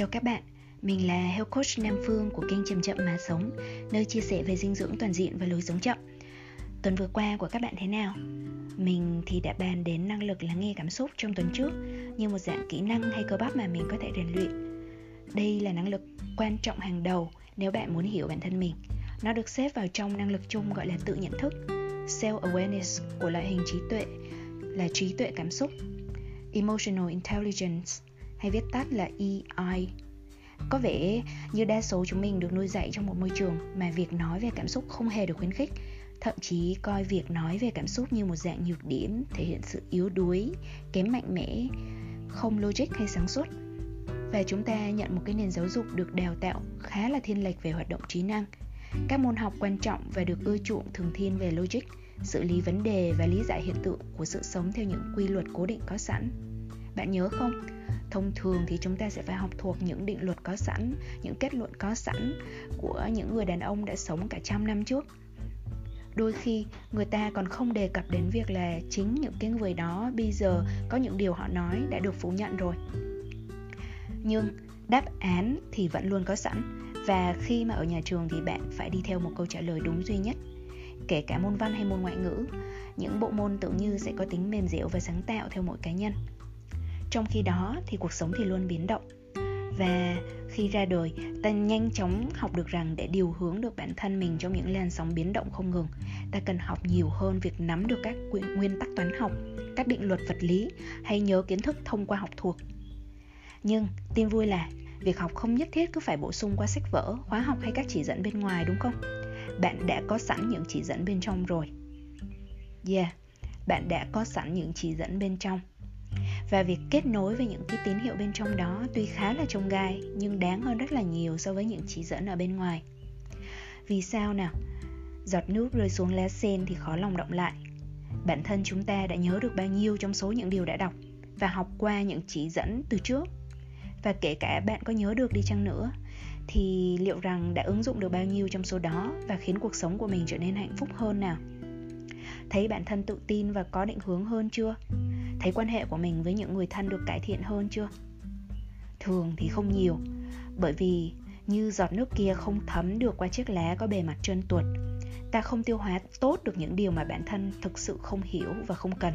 Chào các bạn, mình là Health Coach Nam Phương của kênh Chầm Chậm Mà Sống, nơi chia sẻ về dinh dưỡng toàn diện và lối sống chậm. Tuần vừa qua của các bạn thế nào? Mình thì đã bàn đến năng lực lắng nghe cảm xúc trong tuần trước như một dạng kỹ năng hay cơ bắp mà mình có thể rèn luyện. Đây là năng lực quan trọng hàng đầu nếu bạn muốn hiểu bản thân mình. Nó được xếp vào trong năng lực chung gọi là tự nhận thức, self-awareness của loại hình trí tuệ là trí tuệ cảm xúc, emotional intelligence hay viết tắt là EI. Có vẻ như đa số chúng mình được nuôi dạy trong một môi trường mà việc nói về cảm xúc không hề được khuyến khích, thậm chí coi việc nói về cảm xúc như một dạng nhược điểm, thể hiện sự yếu đuối, kém mạnh mẽ, không logic hay sáng suốt. Và chúng ta nhận một cái nền giáo dục được đào tạo khá là thiên lệch về hoạt động trí năng. Các môn học quan trọng và được ưa chuộng thường thiên về logic, xử lý vấn đề và lý giải hiện tượng của sự sống theo những quy luật cố định có sẵn. Bạn nhớ không? Thông thường thì chúng ta sẽ phải học thuộc những định luật có sẵn, những kết luận có sẵn của những người đàn ông đã sống cả 100 năm trước. Đôi khi người ta còn không đề cập đến việc là chính những cái người đó bây giờ có những điều họ nói đã được phủ nhận rồi. Nhưng đáp án thì vẫn luôn có sẵn. Và khi mà ở nhà trường thì bạn phải đi theo một câu trả lời đúng duy nhất. Kể cả môn văn hay môn ngoại ngữ, những bộ môn tưởng như sẽ có tính mềm dẻo và sáng tạo theo mỗi cá nhân. Trong khi đó thì cuộc sống thì luôn biến động. Và khi ra đời, ta nhanh chóng học được rằng để điều hướng được bản thân mình trong những làn sóng biến động không ngừng, ta cần học nhiều hơn việc nắm được các nguyên tắc toán học, các định luật vật lý hay nhớ kiến thức thông qua học thuộc. Nhưng tin vui là việc học không nhất thiết cứ phải bổ sung qua sách vở, khóa học hay các chỉ dẫn bên ngoài, đúng không? Bạn đã có sẵn những chỉ dẫn bên trong rồi. Bạn đã có sẵn những chỉ dẫn bên trong. Và việc kết nối với những cái tín hiệu bên trong đó tuy khá là chông gai nhưng đáng hơn rất là nhiều so với những chỉ dẫn ở bên ngoài. Vì sao nào? Giọt nước rơi xuống lá sen thì khó lòng đọng lại. Bản thân chúng ta đã nhớ được bao nhiêu trong số những điều đã đọc và học qua những chỉ dẫn từ trước. Và kể cả bạn có nhớ được đi chăng nữa thì liệu rằng đã ứng dụng được bao nhiêu trong số đó và khiến cuộc sống của mình trở nên hạnh phúc hơn nào? Thấy bản thân tự tin và có định hướng hơn chưa? Thấy quan hệ của mình với những người thân được cải thiện hơn chưa? Thường thì không nhiều, bởi vì như giọt nước kia không thấm được qua chiếc lá có bề mặt trơn tuột. Ta không tiêu hóa tốt được những điều mà bản thân thực sự không hiểu và không cần.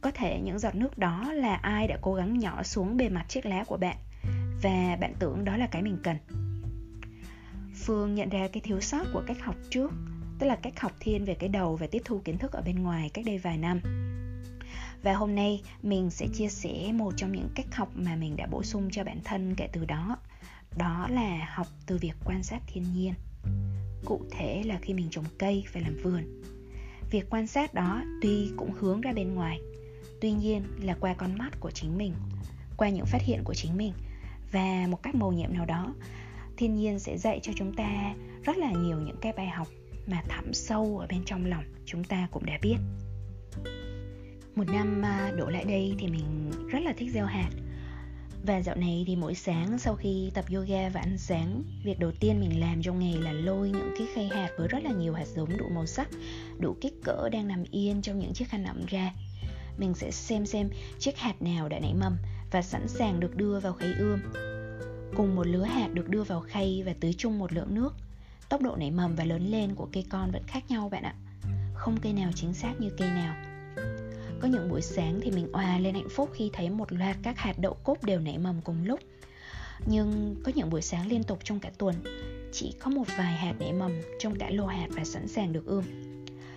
Có thể những giọt nước đó là ai đã cố gắng nhỏ xuống bề mặt chiếc lá của bạn, và bạn tưởng đó là cái mình cần. Phương nhận ra cái thiếu sót của cách học trước, tức là cách học thiên về cái đầu và tiếp thu kiến thức ở bên ngoài cách đây vài năm. Và hôm nay mình sẽ chia sẻ một trong những cách học mà mình đã bổ sung cho bản thân kể từ đó. Đó là học từ việc quan sát thiên nhiên. Cụ thể là khi mình trồng cây phải làm vườn. Việc quan sát đó tuy cũng hướng ra bên ngoài, tuy nhiên là qua con mắt của chính mình, qua những phát hiện của chính mình. Và một cách mầu nhiệm nào đó, thiên nhiên sẽ dạy cho chúng ta rất là nhiều những cái bài học mà thẳm sâu ở bên trong lòng chúng ta cũng đã biết. Một năm đổ lại đây thì mình rất là thích gieo hạt. Và dạo này thì mỗi sáng sau khi tập yoga và ăn sáng, việc đầu tiên mình làm trong ngày là lôi những cái khay hạt với rất là nhiều hạt giống đủ màu sắc, đủ kích cỡ đang nằm yên trong những chiếc khăn ẩm ra. Mình sẽ xem chiếc hạt nào đã nảy mầm và sẵn sàng được đưa vào khay ươm. Cùng một lứa hạt được đưa vào khay và tưới chung một lượng nước. Tốc độ nảy mầm và lớn lên của cây con vẫn khác nhau bạn ạ. Không cây nào chính xác như cây nào. Có những buổi sáng thì mình òa lên hạnh phúc khi thấy một loạt các hạt đậu cúc đều nảy mầm cùng lúc. Nhưng có những buổi sáng liên tục trong cả tuần, chỉ có một vài hạt nảy mầm trong cả lô hạt và sẵn sàng được ươm.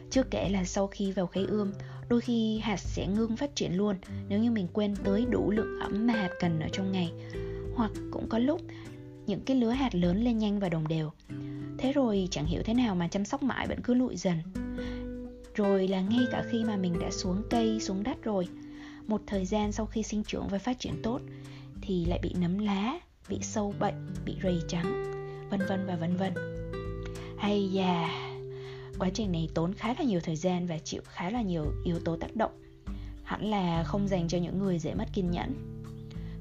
Chưa kể là sau khi vào khay ươm, đôi khi hạt sẽ ngưng phát triển luôn nếu như mình quên tưới đủ lượng ẩm mà hạt cần ở trong ngày. Hoặc cũng có lúc những cái lứa hạt lớn lên nhanh và đồng đều. Thế rồi chẳng hiểu thế nào mà chăm sóc mãi vẫn cứ lụi dần. Rồi là ngay cả khi mà mình đã xuống cây, xuống đất rồi, một thời gian sau khi sinh trưởng và phát triển tốt thì lại bị nấm lá, bị sâu bệnh, bị rầy trắng, vân vân và vân vân. Hay da, quá trình này tốn khá là nhiều thời gian và chịu khá là nhiều yếu tố tác động. Hẳn là không dành cho những người dễ mất kiên nhẫn.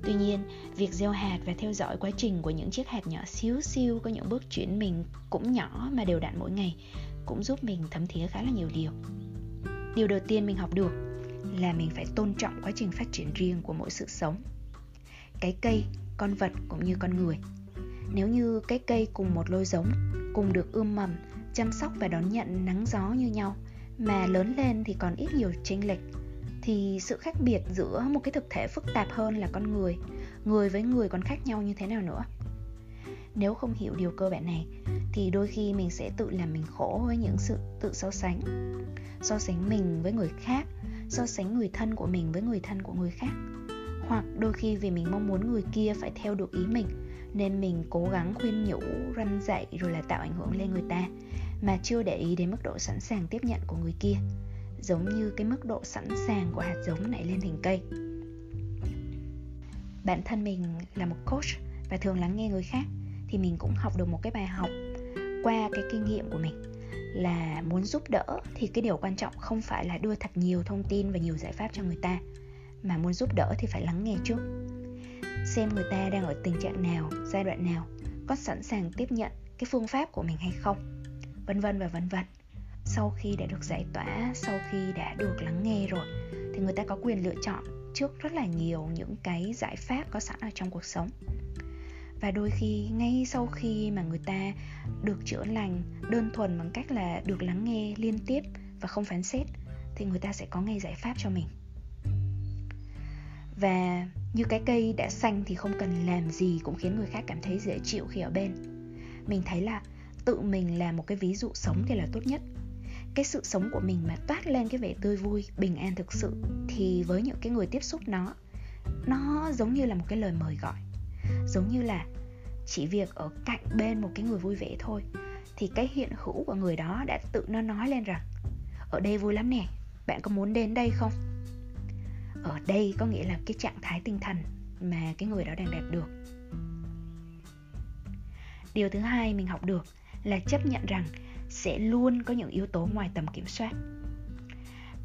Tuy nhiên, việc gieo hạt và theo dõi quá trình của những chiếc hạt nhỏ xíu xiu có những bước chuyển mình cũng nhỏ mà đều đặn mỗi ngày cũng giúp mình thấm thía khá là nhiều điều. Điều đầu tiên mình học được là mình phải tôn trọng quá trình phát triển riêng của mỗi sự sống. cái cây, con vật cũng như con người. Nếu như cái cây cùng một lối giống, cùng được ươm mầm, chăm sóc và đón nhận nắng gió như nhau, mà lớn lên thì còn ít nhiều chênh lệch, thì sự khác biệt giữa một cái thực thể phức tạp hơn là con người, người với người còn khác nhau như thế nào nữa. Nếu không hiểu điều cơ bản này thì đôi khi mình sẽ tự làm mình khổ với những sự tự so sánh mình với người khác, so sánh người thân của mình với người thân của người khác. Hoặc đôi khi vì mình mong muốn người kia phải theo được ý mình nên mình cố gắng khuyên nhủ, răn dạy rồi là tạo ảnh hưởng lên người ta mà chưa để ý đến mức độ sẵn sàng tiếp nhận của người kia, giống như cái mức độ sẵn sàng của hạt giống nảy lên thành cây. Bản thân mình là một coach và thường lắng nghe người khác thì mình cũng học được một cái bài học qua cái kinh nghiệm của mình là muốn giúp đỡ thì cái điều quan trọng không phải là đưa thật nhiều thông tin và nhiều giải pháp cho người ta, mà muốn giúp đỡ thì phải lắng nghe trước, xem người ta đang ở tình trạng nào, giai đoạn nào, có sẵn sàng tiếp nhận cái phương pháp của mình hay không, vân vân và vân vân. Sau khi đã được giải tỏa, sau khi đã được lắng nghe rồi thì người ta có quyền lựa chọn trước rất là nhiều những cái giải pháp có sẵn ở trong cuộc sống. Và đôi khi ngay sau khi mà người ta được chữa lành đơn thuần bằng cách là được lắng nghe liên tiếp và không phán xét thì người ta sẽ có ngay giải pháp cho mình. Và như cái cây đã xanh thì không cần làm gì cũng khiến người khác cảm thấy dễ chịu khi ở bên. Mình thấy là tự mình là một cái ví dụ sống thì là tốt nhất. Cái sự sống của mình mà toát lên cái vẻ tươi vui, bình an thực sự thì với những cái người tiếp xúc nó giống như là một cái lời mời gọi. Giống như là chỉ việc ở cạnh bên một cái người vui vẻ thôi thì cái hiện hữu của người đó đã tự nó nói lên rằng ở đây vui lắm nè, bạn có muốn đến đây không? Ở đây có nghĩa là cái trạng thái tinh thần mà cái người đó đang đạt được. Điều thứ hai mình học được là chấp nhận rằng sẽ luôn có những yếu tố ngoài tầm kiểm soát.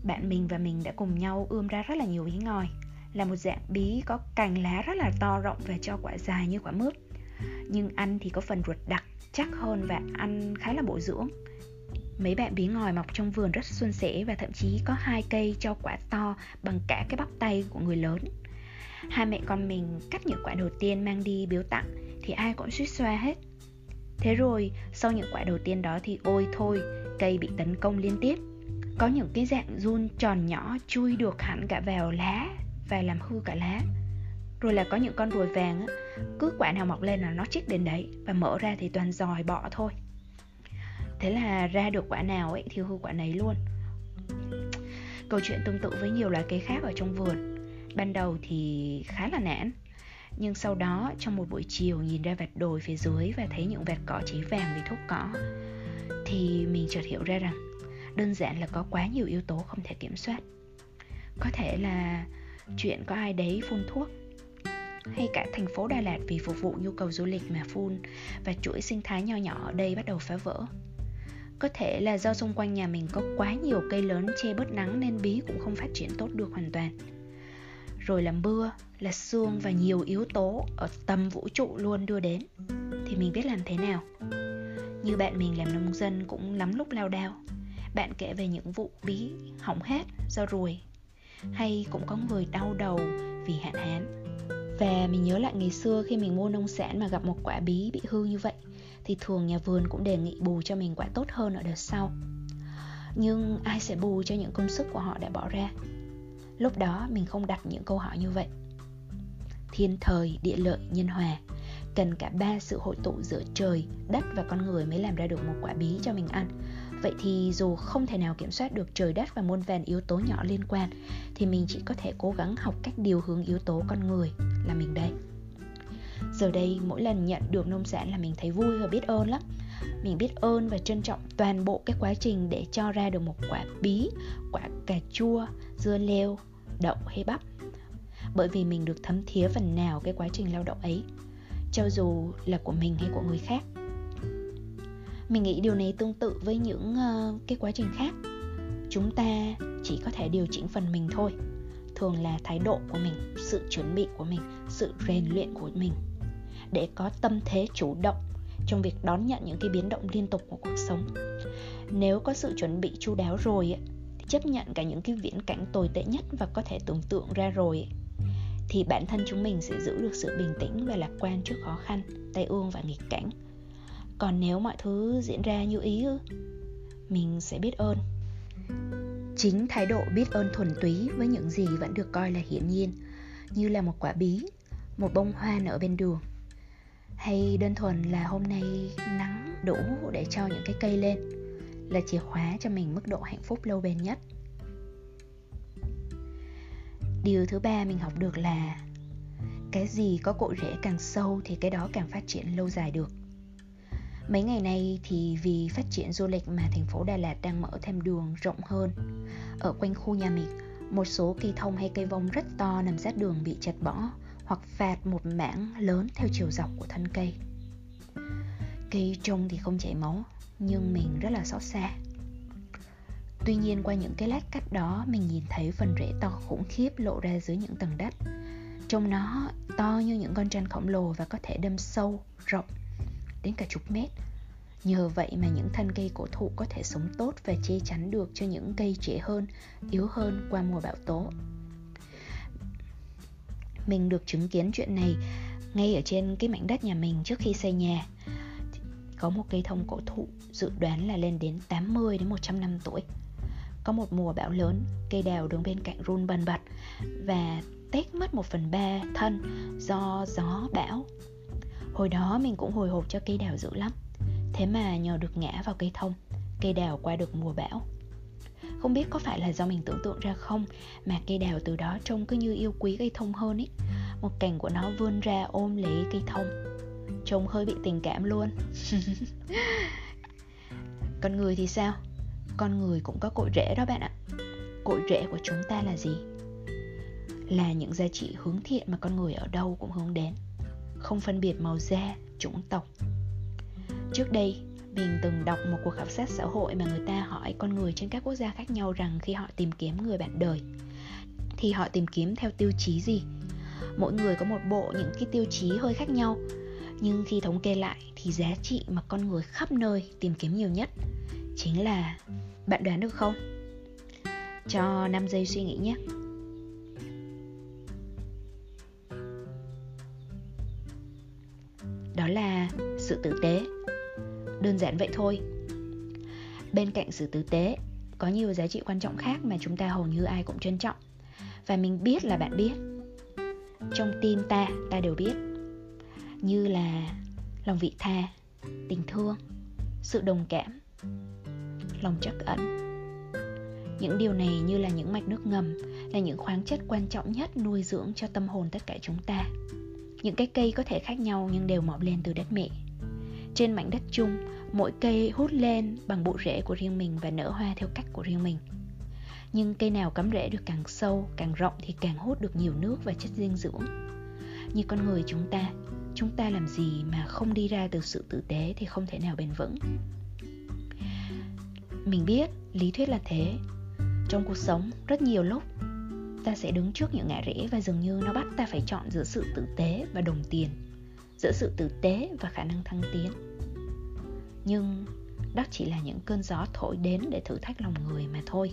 Bạn mình và mình đã cùng nhau ươm ra rất là nhiều bí ngòi, là một dạng bí có cành lá rất là to rộng và cho quả dài như quả mướp. Nhưng ăn thì có phần ruột đặc, chắc hơn và ăn khá là bổ dưỡng. Mấy bạn bí ngòi mọc trong vườn rất suôn sẻ và thậm chí có 2 cây cho quả to bằng cả cái bắp tay của người lớn. Hai mẹ con mình cắt những quả đầu tiên mang đi biếu tặng thì ai cũng suýt xoa hết. Thế rồi sau những quả đầu tiên đó thì ôi thôi, cây bị tấn công liên tiếp. Có những cái dạng giun tròn nhỏ chui được hẳn cả vào lá và làm hư cả lá. Rồi là có những con ruồi vàng, cứ quả nào mọc lên là nó chích đến đấy và mở ra thì toàn giòi bọ thôi. Thế là ra được quả nào ấy thì hư quả nấy luôn. Câu chuyện tương tự với nhiều loài cây khác ở trong vườn. Ban đầu thì khá là nản, nhưng sau đó trong một buổi chiều nhìn ra vạt đồi phía dưới và thấy những vạt cỏ cháy vàng vì thuốc cỏ thì mình chợt hiểu ra rằng đơn giản là có quá nhiều yếu tố không thể kiểm soát. Có thể là chuyện có ai đấy phun thuốc, hay cả thành phố Đà Lạt vì phục vụ nhu cầu du lịch mà phun và chuỗi sinh thái nho nhỏ ở đây bắt đầu phá vỡ. Có thể là do xung quanh nhà mình có quá nhiều cây lớn che bớt nắng nên bí cũng không phát triển tốt được hoàn toàn. Rồi là mưa, là sương và nhiều yếu tố ở tầm vũ trụ luôn đưa đến. Thì mình biết làm thế nào? Như bạn mình làm nông dân cũng lắm lúc lao đao. Bạn kể về những vụ bí hỏng hết do ruồi, hay cũng có người đau đầu vì hạn hán. Và mình nhớ lại ngày xưa khi mình mua nông sản mà gặp một quả bí bị hư như vậy thì thường nhà vườn cũng đề nghị bù cho mình quả tốt hơn ở đợt sau. Nhưng ai sẽ bù cho những công sức của họ đã bỏ ra? Lúc đó mình không đặt những câu hỏi như vậy. Thiên thời, địa lợi, nhân hòa, cần cả 3 sự hội tụ giữa trời, đất và con người mới làm ra được một quả bí cho mình ăn. Vậy thì dù không thể nào kiểm soát được trời đất và muôn vàn yếu tố nhỏ liên quan thì mình chỉ có thể cố gắng học cách điều hướng yếu tố con người là mình đây. Giờ đây mỗi lần nhận được nông sản là mình thấy vui và biết ơn lắm. Mình biết ơn và trân trọng toàn bộ cái quá trình để cho ra được một quả bí, quả cà chua, dưa leo, đậu hay bắp, bởi vì mình được thấm thía phần nào cái quá trình lao động ấy, cho dù là của mình hay của người khác. Mình nghĩ điều này tương tự với những cái quá trình khác. Chúng ta chỉ có thể điều chỉnh phần mình thôi, thường là thái độ của mình, sự chuẩn bị của mình, sự rèn luyện của mình, để có tâm thế chủ động trong việc đón nhận những cái biến động liên tục của cuộc sống. Nếu có sự chuẩn bị chu đáo rồi, chấp nhận cả những cái viễn cảnh tồi tệ nhất và có thể tưởng tượng ra rồi thì bản thân chúng mình sẽ giữ được sự bình tĩnh và lạc quan trước khó khăn, tai ương và nghịch cảnh. Còn nếu mọi thứ diễn ra như ý, mình sẽ biết ơn. Chính thái độ biết ơn thuần túy với những gì vẫn được coi là hiển nhiên, như là một quả bí, một bông hoa nở bên đường, hay đơn thuần là hôm nay nắng đủ để cho những cái cây lên, là chìa khóa cho mình mức độ hạnh phúc lâu bền nhất. Điều thứ ba mình học được là cái gì có cội rễ càng sâu thì cái đó càng phát triển lâu dài được. Mấy ngày nay thì vì phát triển du lịch mà thành phố Đà Lạt đang mở thêm đường rộng hơn. Ở quanh khu nhà mình, một số cây thông hay cây vông rất to nằm sát đường bị chặt bỏ hoặc phạt một mảng lớn theo chiều dọc của thân cây. Cây trông thì không chảy máu, nhưng mình rất là xót xa. Tuy nhiên qua những cái lát cắt đó, mình nhìn thấy phần rễ to khủng khiếp lộ ra dưới những tầng đất. Trông nó to như những con tranh khổng lồ và có thể đâm sâu, rộng đến cả chục mét. Nhờ vậy mà những thân cây cổ thụ có thể sống tốt và che chắn được cho những cây trễ hơn, yếu hơn qua mùa bão tố. Mình được chứng kiến chuyện này ngay ở trên cái mảnh đất nhà mình trước khi xây nhà. Có một cây thông cổ thụ dự đoán là lên đến 80 đến 100 năm tuổi. Có một mùa bão lớn, cây đào đứng bên cạnh run bần bật và tét mất 1/3 thân do gió bão. Hồi đó mình cũng hồi hộp cho cây đào dữ lắm. Thế mà nhờ được ngã vào cây thông, cây đào qua được mùa bão. Không biết có phải là do mình tưởng tượng ra không, mà cây đào từ đó trông cứ như yêu quý cây thông hơn ấy. Một cành của nó vươn ra ôm lấy cây thông, trông hơi bị tình cảm luôn. Con người thì sao? Con người cũng có cội rễ đó bạn ạ. Cội rễ của chúng ta là gì? Là những giá trị hướng thiện mà con người ở đâu cũng hướng đến, không phân biệt màu da, chủng tộc. Trước đây, mình từng đọc một cuộc khảo sát xã hội mà người ta hỏi con người trên các quốc gia khác nhau rằng khi họ tìm kiếm người bạn đời thì họ tìm kiếm theo tiêu chí gì. Mỗi người có một bộ những cái tiêu chí hơi khác nhau, nhưng khi thống kê lại thì giá trị mà con người khắp nơi tìm kiếm nhiều nhất chính là, bạn đoán được không? Cho 5 giây suy nghĩ nhé. Đó là sự tử tế. Đơn giản vậy thôi. Bên cạnh sự tử tế, có nhiều giá trị quan trọng khác mà chúng ta hầu như ai cũng trân trọng. Và mình biết là bạn biết. Trong tim ta đều biết. Như là lòng vị tha, tình thương, sự đồng cảm, lòng trắc ẩn. Những điều này như là những mạch nước ngầm, là những khoáng chất quan trọng nhất nuôi dưỡng cho tâm hồn tất cả chúng ta. Những cái cây có thể khác nhau nhưng đều mọc lên từ đất mẹ. Trên mảnh đất chung, mỗi cây hút lên bằng bộ rễ của riêng mình và nở hoa theo cách của riêng mình. Nhưng cây nào cắm rễ được càng sâu, càng rộng thì càng hút được nhiều nước và chất dinh dưỡng. Như con người chúng ta làm gì mà không đi ra từ sự tử tế thì không thể nào bền vững. Mình biết, lý thuyết là thế. Trong cuộc sống, rất nhiều lúc ta sẽ đứng trước những ngã rẽ và dường như nó bắt ta phải chọn giữa sự tử tế và đồng tiền, giữa sự tử tế và khả năng thăng tiến. Nhưng đó chỉ là những cơn gió thổi đến để thử thách lòng người mà thôi.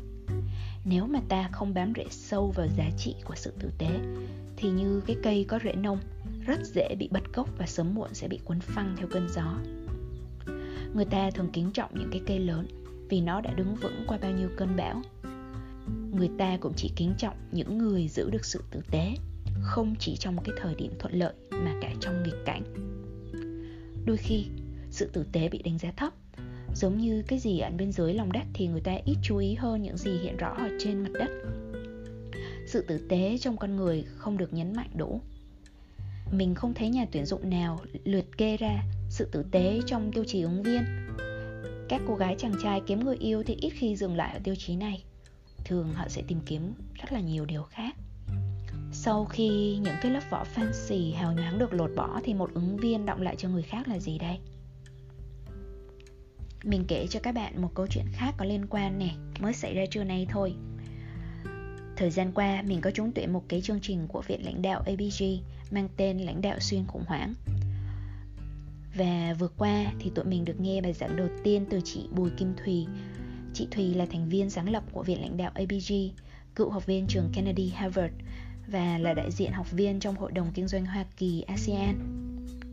Nếu mà ta không bám rễ sâu vào giá trị của sự tử tế thì như cái cây có rễ nông, rất dễ bị bật gốc và sớm muộn sẽ bị cuốn phăng theo cơn gió. Người ta thường kính trọng những cái cây lớn vì nó đã đứng vững qua bao nhiêu cơn bão. Người ta cũng chỉ kính trọng những người giữ được sự tử tế, không chỉ trong cái thời điểm thuận lợi mà cả trong nghịch cảnh. Đôi khi, sự tử tế bị đánh giá thấp. Giống như cái gì ẩn bên dưới lòng đất thì người ta ít chú ý hơn những gì hiện rõ ở trên mặt đất. Sự tử tế trong con người không được nhấn mạnh đủ. Mình không thấy nhà tuyển dụng nào liệt kê ra sự tử tế trong tiêu chí ứng viên. Các cô gái chàng trai kiếm người yêu thì ít khi dừng lại ở tiêu chí này. Thường họ sẽ tìm kiếm rất là nhiều điều khác. Sau khi những cái lớp vỏ fancy hào nhoáng được lột bỏ thì một ứng viên đọng lại cho người khác là gì đây? Mình kể cho các bạn một câu chuyện khác có liên quan nè, mới xảy ra trưa nay thôi. Thời gian qua, mình có trúng tuyển một cái chương trình của Viện Lãnh đạo ABG mang tên Lãnh đạo xuyên khủng hoảng. Và vừa qua thì tụi mình được nghe bài giảng đầu tiên từ chị Bùi Kim Thùy. Chị Thùy là thành viên sáng lập của Viện Lãnh đạo ABG, cựu học viên trường Kennedy Harvard và là đại diện học viên trong Hội đồng Kinh doanh Hoa Kỳ ASEAN.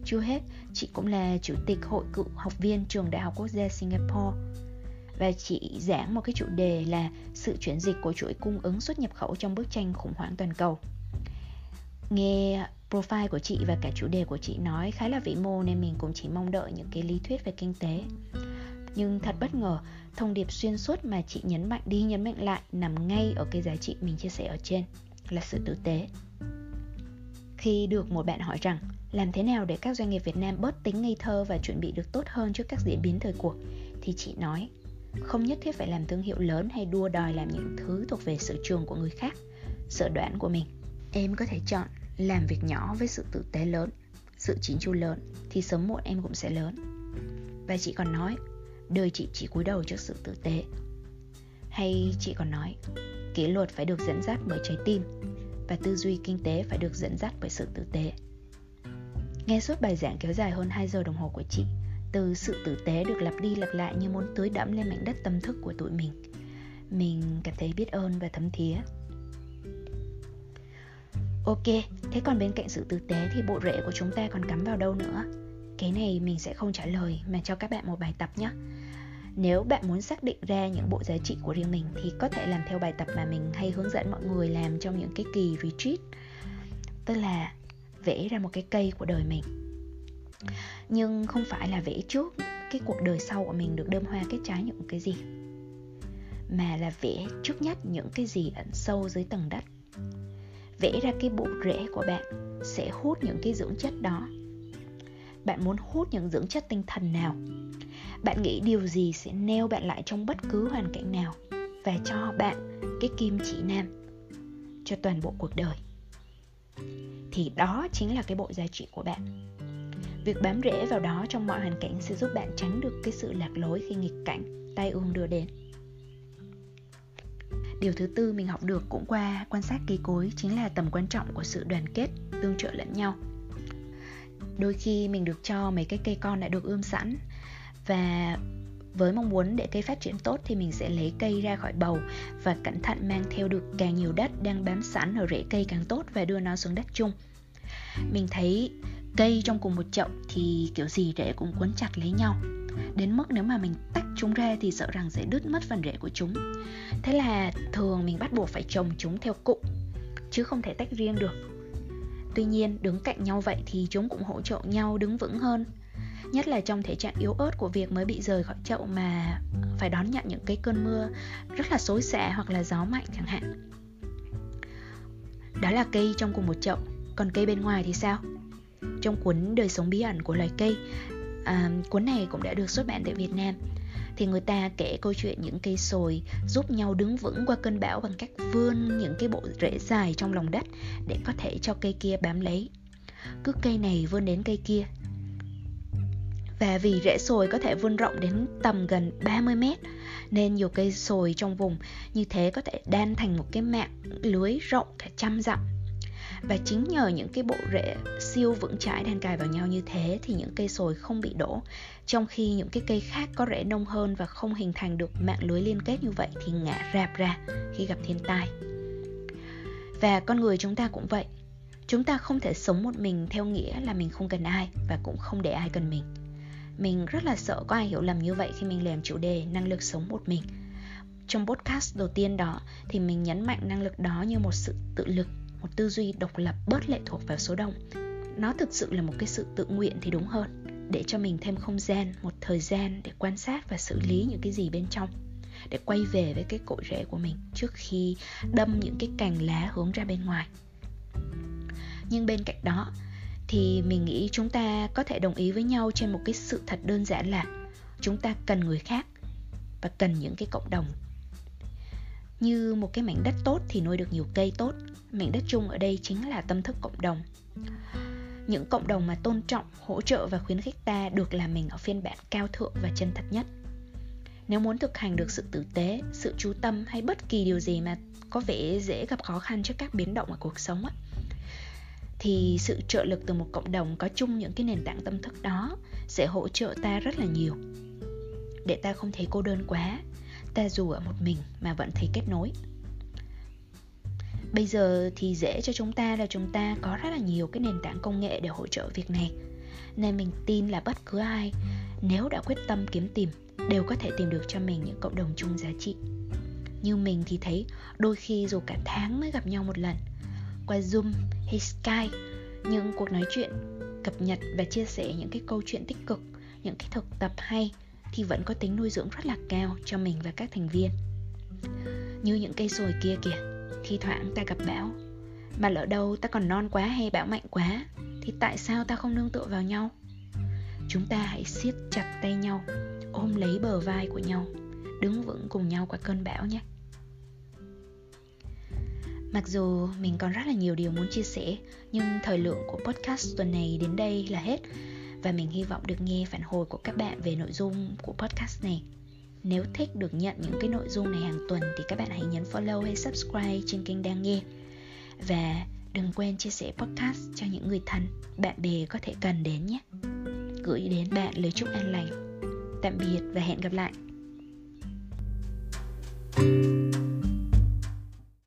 Chưa hết, chị cũng là chủ tịch Hội cựu học viên Trường Đại học Quốc gia Singapore. Và chị giảng một cái chủ đề là sự chuyển dịch của chuỗi cung ứng xuất nhập khẩu trong bức tranh khủng hoảng toàn cầu. Nghe profile của chị và cả chủ đề của chị nói khá là vĩ mô nên mình cũng chỉ mong đợi những cái lý thuyết về kinh tế. Nhưng thật bất ngờ, thông điệp xuyên suốt mà chị nhấn mạnh đi nhấn mạnh lại nằm ngay ở cái giá trị mình chia sẻ ở trên, là sự tử tế. Khi được một bạn hỏi rằng làm thế nào để các doanh nghiệp Việt Nam bớt tính ngây thơ và chuẩn bị được tốt hơn trước các diễn biến thời cuộc, thì chị nói không nhất thiết phải làm thương hiệu lớn hay đua đòi làm những thứ thuộc về sở trường của người khác, sở đoản của mình. Em có thể chọn làm việc nhỏ với sự tử tế lớn, sự chỉn chu lớn, thì sớm muộn em cũng sẽ lớn. Và chị còn nói, đời chị chỉ cúi đầu trước sự tử tế. Hay chị còn nói, kỷ luật phải được dẫn dắt bởi trái tim và tư duy kinh tế phải được dẫn dắt bởi sự tử tế. Nghe suốt bài giảng kéo dài hơn 2 giờ đồng hồ của chị, từ sự tử tế được lặp đi lặp lại như muốn tưới đẫm lên mảnh đất tâm thức của tụi mình. Mình cảm thấy biết ơn và thấm thía. Ok, thế còn bên cạnh sự tử tế thì bộ rễ của chúng ta còn cắm vào đâu nữa? Cái này mình sẽ không trả lời mà cho các bạn một bài tập nhé. Nếu bạn muốn xác định ra những bộ giá trị của riêng mình thì có thể làm theo bài tập mà mình hay hướng dẫn mọi người làm trong những cái kỳ retreat. Tức là vẽ ra một cái cây của đời mình. Nhưng không phải là vẽ trước cái cuộc đời sau của mình được đơm hoa kết trái những cái gì, mà là vẽ trước nhất những cái gì ẩn sâu dưới tầng đất. Vẽ ra cái bộ rễ của bạn sẽ hút những cái dưỡng chất đó. Bạn muốn hút những dưỡng chất tinh thần nào? Bạn nghĩ điều gì sẽ neo bạn lại trong bất cứ hoàn cảnh nào và cho bạn cái kim chỉ nam cho toàn bộ cuộc đời? Thì đó chính là cái bộ giá trị của bạn. Việc bám rễ vào đó trong mọi hoàn cảnh sẽ giúp bạn tránh được cái sự lạc lối khi nghịch cảnh, tai ương đưa đến. Điều thứ tư mình học được cũng qua quan sát cây cối chính là tầm quan trọng của sự đoàn kết, tương trợ lẫn nhau. Đôi khi mình được cho mấy cái cây con đã được ươm sẵn, và với mong muốn để cây phát triển tốt thì mình sẽ lấy cây ra khỏi bầu và cẩn thận mang theo được càng nhiều đất đang bám sẵn ở rễ cây càng tốt và đưa nó xuống đất chung. Mình thấy cây trong cùng một chậu thì kiểu gì rễ cũng quấn chặt lấy nhau, đến mức nếu mà mình tách chúng ra thì sợ rằng sẽ đứt mất phần rễ của chúng. Thế là thường mình bắt buộc phải trồng chúng theo cụm, chứ không thể tách riêng được. Tuy nhiên, đứng cạnh nhau vậy thì chúng cũng hỗ trợ nhau đứng vững hơn, nhất là trong thể trạng yếu ớt của việc mới bị rời khỏi chậu mà phải đón nhận những cái cơn mưa rất là xối xả hoặc là gió mạnh chẳng hạn. Đó là cây trong cùng một chậu, còn cây bên ngoài thì sao? Trong cuốn Đời sống bí ẩn của loài cây, cuốn này cũng đã được xuất bản tại Việt Nam, thì người ta kể câu chuyện những cây sồi giúp nhau đứng vững qua cơn bão bằng cách vươn những cái bộ rễ dài trong lòng đất để có thể cho cây kia bám lấy. Cứ cây này vươn đến cây kia. Và vì rễ sồi có thể vươn rộng đến tầm gần 30 mét, nên nhiều cây sồi trong vùng như thế có thể đan thành một cái mạng lưới rộng cả 100 dặm. Và chính nhờ những cái bộ rễ siêu vững chãi đan cài vào nhau như thế thì những cây sồi không bị đổ, trong khi những cái cây khác có rễ nông hơn và không hình thành được mạng lưới liên kết như vậy thì ngã rạp ra khi gặp thiên tai. Và con người chúng ta cũng vậy. Chúng ta không thể sống một mình theo nghĩa là mình không cần ai và cũng không để ai cần mình. Mình rất là sợ có ai hiểu lầm như vậy khi mình làm chủ đề năng lực sống một mình. Trong podcast đầu tiên đó thì mình nhấn mạnh năng lực đó như một sự tự lực, một tư duy độc lập bớt lệ thuộc vào số đông. Nó thực sự là một cái sự tự nguyện thì đúng hơn, để cho mình thêm không gian, một thời gian để quan sát và xử lý những cái gì bên trong, để quay về với cái cội rễ của mình trước khi đâm những cái cành lá hướng ra bên ngoài. Nhưng bên cạnh đó thì mình nghĩ chúng ta có thể đồng ý với nhau trên một cái sự thật đơn giản là chúng ta cần người khác và cần những cái cộng đồng. Như một cái mảnh đất tốt thì nuôi được nhiều cây tốt, mảnh đất chung ở đây chính là tâm thức cộng đồng. Những cộng đồng mà tôn trọng, hỗ trợ và khuyến khích ta được làm mình ở phiên bản cao thượng và chân thật nhất. Nếu muốn thực hành được sự tử tế, sự chú tâm hay bất kỳ điều gì mà có vẻ dễ gặp khó khăn trước các biến động ở cuộc sống ấy, thì sự trợ lực từ một cộng đồng có chung những cái nền tảng tâm thức đó sẽ hỗ trợ ta rất là nhiều. Để ta không thấy cô đơn quá, ta dù ở một mình mà vẫn thấy kết nối. Bây giờ thì dễ cho chúng ta là chúng ta có rất là nhiều cái nền tảng công nghệ để hỗ trợ việc này. Nên mình tin là bất cứ ai, nếu đã quyết tâm kiếm tìm, đều có thể tìm được cho mình những cộng đồng chung giá trị. Như mình thì thấy đôi khi dù cả tháng mới gặp nhau một lần, qua Zoom hay Skype, những cuộc nói chuyện, cập nhật và chia sẻ những cái câu chuyện tích cực, những cái thực tập hay thì vẫn có tính nuôi dưỡng rất là cao cho mình và các thành viên. Như những cây sồi kia kìa, thi thoảng ta gặp bão, mà lỡ đâu ta còn non quá hay bão mạnh quá thì tại sao ta không nương tựa vào nhau? Chúng ta hãy siết chặt tay nhau, ôm lấy bờ vai của nhau, đứng vững cùng nhau qua cơn bão nhé. Mặc dù mình còn rất là nhiều điều muốn chia sẻ, nhưng thời lượng của podcast tuần này đến đây là hết. Và mình hy vọng được nghe phản hồi của các bạn về nội dung của podcast này. Nếu thích được nhận những cái nội dung này hàng tuần thì các bạn hãy nhấn follow hay subscribe trên kênh đang nghe. Và đừng quên chia sẻ podcast cho những người thân, bạn bè có thể cần đến nhé. Gửi đến bạn lời chúc an lành. Tạm biệt và hẹn gặp lại.